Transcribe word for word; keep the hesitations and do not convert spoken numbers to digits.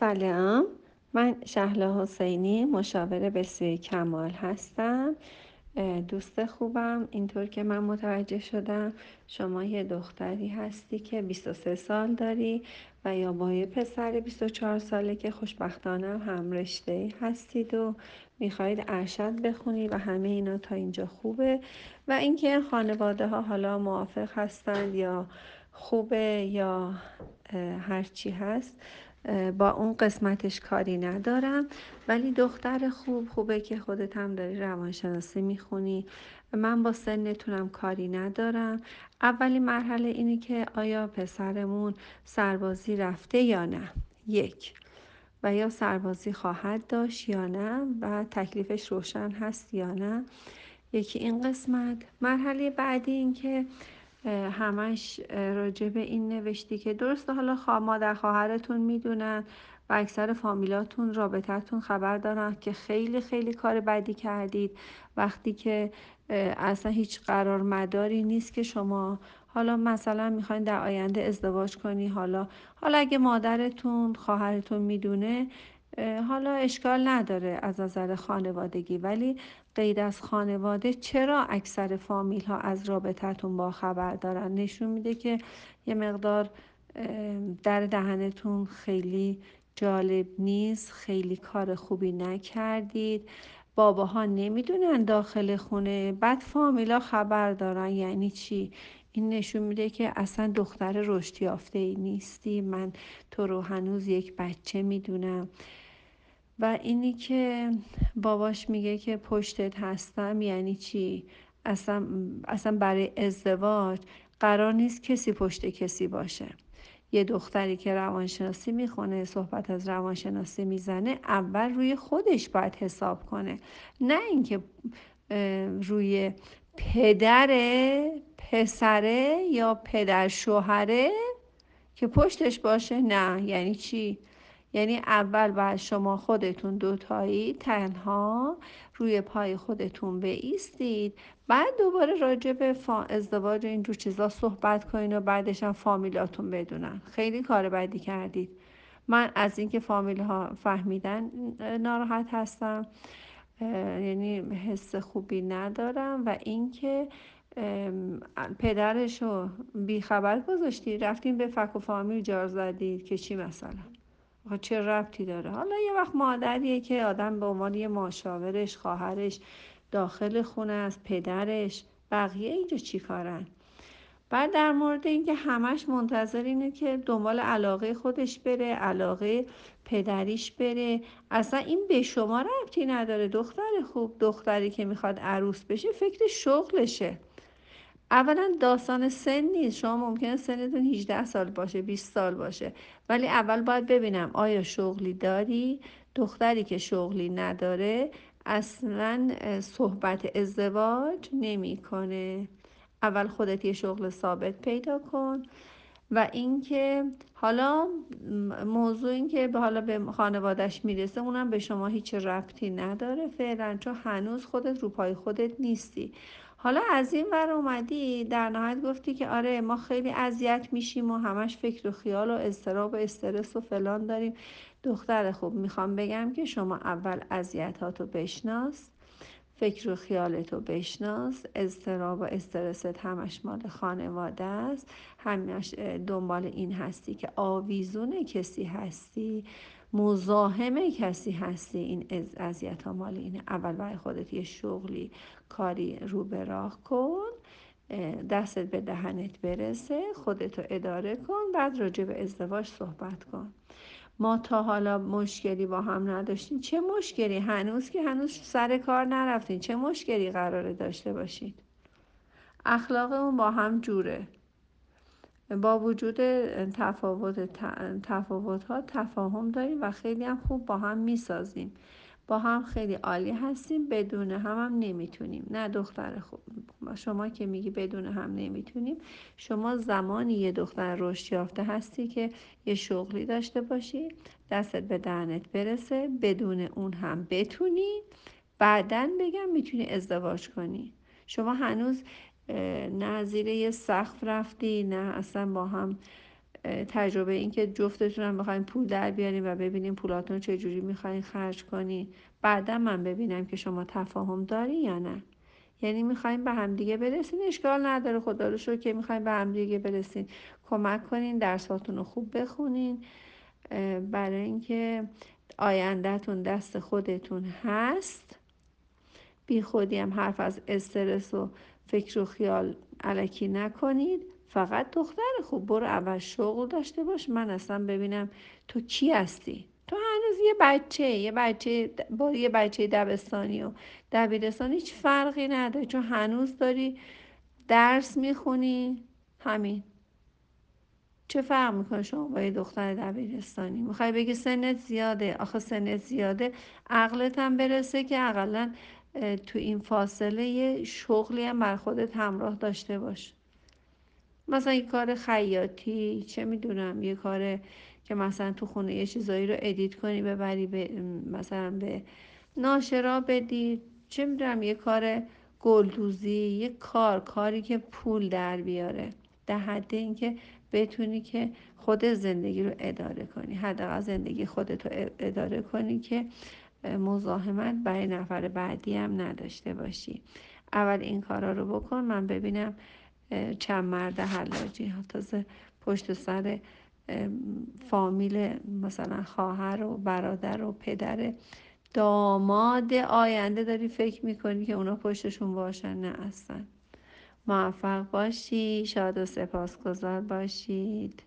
سلام، من شهلا حسینی، مشاور بسیار کمال هستم. دوست خوبم، اینطور که من متوجه شدم شما یه دختری هستی که بیست و سه سال داری و یا با یه پسر بیست و چهار ساله که خوشبختانه هم رشته‌ای هستید و میخواید ارشد بخونی و همه اینا تا اینجا خوبه، و اینکه خانواده ها حالا موافق هستند یا خوبه یا هرچی هست با اون قسمتش کاری ندارم. ولی دختر خوب خوبه که خودت هم داری روانشناسی میخونی. من با سنتونم کاری ندارم. اولین مرحله اینه که آیا پسرمون سربازی رفته یا نه، یک، و یا سربازی خواهد داشت یا نه و تکلیفش روشن هست یا نه، یکی این قسمت. مرحله بعدی این که همش راجع به این نوشتی که درسته حالا خواه مادر خواهرتون میدونن و اکثر فامیلاتون رابطتون خبر دارن که خیلی خیلی کار بدی کردید، وقتی که اصلا هیچ قرار مداری نیست که شما حالا مثلا میخواین در آینده ازدواج کنی. حالا حالا اگه مادرتون خواهرتون میدونه حالا اشکال نداره از نظر خانوادگی، ولی غیر از خانواده چرا اکثر فامیل ها از رابطتون با خبر دارن؟ نشون میده که یه مقدار در دهنتون خیلی جالب نیست، خیلی کار خوبی نکردید، باباها نمیدونن داخل خونه، بعد فامیل ها خبر دارن. یعنی چی؟ این نشون میده که اصلا دختر رشد یافته ای نیستی، من تو رو هنوز یک بچه میدونم. و اینی که باباش میگه که پشتت هستم یعنی چی؟ اصلا, اصلا برای ازدواج قرار نیست کسی پشت کسی باشه. یه دختری که روانشناسی میخونه، صحبت از روانشناسی میزنه، اول روی خودش باید حساب کنه، نه اینکه روی پدره، پسره یا پدر شوهره که پشتش باشه. نه، یعنی چی؟ یعنی اول باید شما خودتون دوتایی تنها روی پای خودتون بایستید، بعد دوباره راجع به ازدواج و اینجور چیزا صحبت کنین و بعدش هم فامیلاتون بدونن. خیلی کار بدی کردید. من از اینکه فامیل ها فهمیدن ناراحت هستم، یعنی حس خوبی ندارم. و اینکه پدرشو بیخبر گذاشتی، رفتیم به فک و فامیل جار زدید که چی مثلا؟ چه ربطی داره؟ حالا یه وقت مادریه که آدم به عنوان یه مشاورش، خواهرش داخل خونه است، پدرش، بقیه اینجا چی کارن؟ بعد در مورد اینکه همش منتظر اینه که دنبال علاقه خودش بره، علاقه پدریش بره، اصلا این به شما ربطی نداره دختر خوب. دختری که میخواد عروس بشه فکر شغلشه. اولا داستان سن نیست، شما ممکنه سنتون هجده سال باشه، بیست سال باشه، ولی اول باید ببینم آیا شغلی داری؟ دختری که شغلی نداره اصلا صحبت ازدواج نمیکنه. اول خودت یه شغل ثابت پیدا کن. و اینکه حالا موضوع این که به حالا به خانواده‌اش میرسه، اونم به شما هیچ ربطی نداره فعلا، چون هنوز خودت رو پای خودت نیستی. حالا از این ور اومدی در نهایت گفتی که آره ما خیلی اذیت میشیم و همش فکر و خیال و اضطراب و استرس و فلان داریم. دختر خوب، میخوام بگم که شما اول اذیتاتو بشناس، فکر و خیالتو بشناس، اضطراب و استرست همش مال خانواده است، همش دنبال این هستی که آویزون کسی هستی، مزاحم کسی هستی، این اذیت ها مال اینه. اول برای خودت یه شغلی، کاری رو به راه کن، دستت به دهنت برسه، خودتو اداره کن، بعد راجع به ازدواج صحبت کن. ما تا حالا مشکلی با هم نداشتیم، چه مشکلی؟ هنوز که هنوز سر کار نرفتین، چه مشکلی قراره داشته باشید؟ اخلاقمون با هم جوره، با وجود تفاوت تفاوت‌ها تفاهم داریم و خیلی هم خوب با هم میسازیم، با هم خیلی عالی هستیم، بدون هم هم نمیتونیم. نه دختر خوب، شما که میگی بدون هم نمیتونیم، شما زمانی یه دختر رشد یافته هستی که یه شغلی داشته باشی، دستت به دهنت برسه، بدون اون هم بتونی، بعدن بگم میتونی ازدواج کنی. شما هنوز نه زیر یه سقف رفتی، نه اصلا با هم تجربه این که جفتتون هم بخواین پول در بیارین و ببینین پولاتون چجوری میخواین خرج کنین، بعدا من ببینم که شما تفاهم دارین یا نه. یعنی میخواین به همدیگه برسین، اشکال نداره، خدا رو شکر که میخواین به همدیگه برسین، کمک کنین، درساتون رو خوب بخونین، برای اینکه آیندهتون دست خودتون هست. بی خودی هم حرف از استرس و فکر و خیال الکی نکنید. فقط دختر خوب، برو اول شغل داشته باش، من اصلا ببینم تو کی هستی. تو هنوز یه بچه یه بچه با یه بچه دبستانی و دبیرستان هیچ فرقی نداره، چون هنوز داری درس میخونی. همین چه فرق میکنه شما با یه دختر دبیرستانی؟ میخوای بگی سنت زیاده؟ آخه سنت زیاده، عقلت هم برسه که حداقل تو این فاصله یه شغلی هم بر خودت همراه داشته باش، مثلا یه کار خیاطی، چه میدونم یه کار که مثلا تو خونه یه چیزایی رو ادیت کنی ببری به مثلا به ناشرا بدی، چه میدونم یه کار گلدوزی، یه کار کاری که پول در بیاره، در حد اینکه بتونی که خودت زندگی رو اداره کنی، حداقل زندگی خودت رو اداره کنی که مزاحمت برای نفر بعدی هم نداشته باشی. اول این کارا رو بکن، من ببینم چند مرد حلاجی تازه پشت سر فامیل مثلا خواهر و برادر و پدر داماد آینده داری فکر میکنی که اونا پشتشون باشن. نه اصلا. موفق باشی، شاد و سپاسگزار باشید.